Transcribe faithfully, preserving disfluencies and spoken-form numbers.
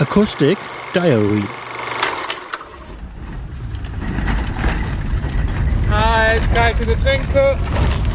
Acoustic Diary. Eis, kalte Getränke.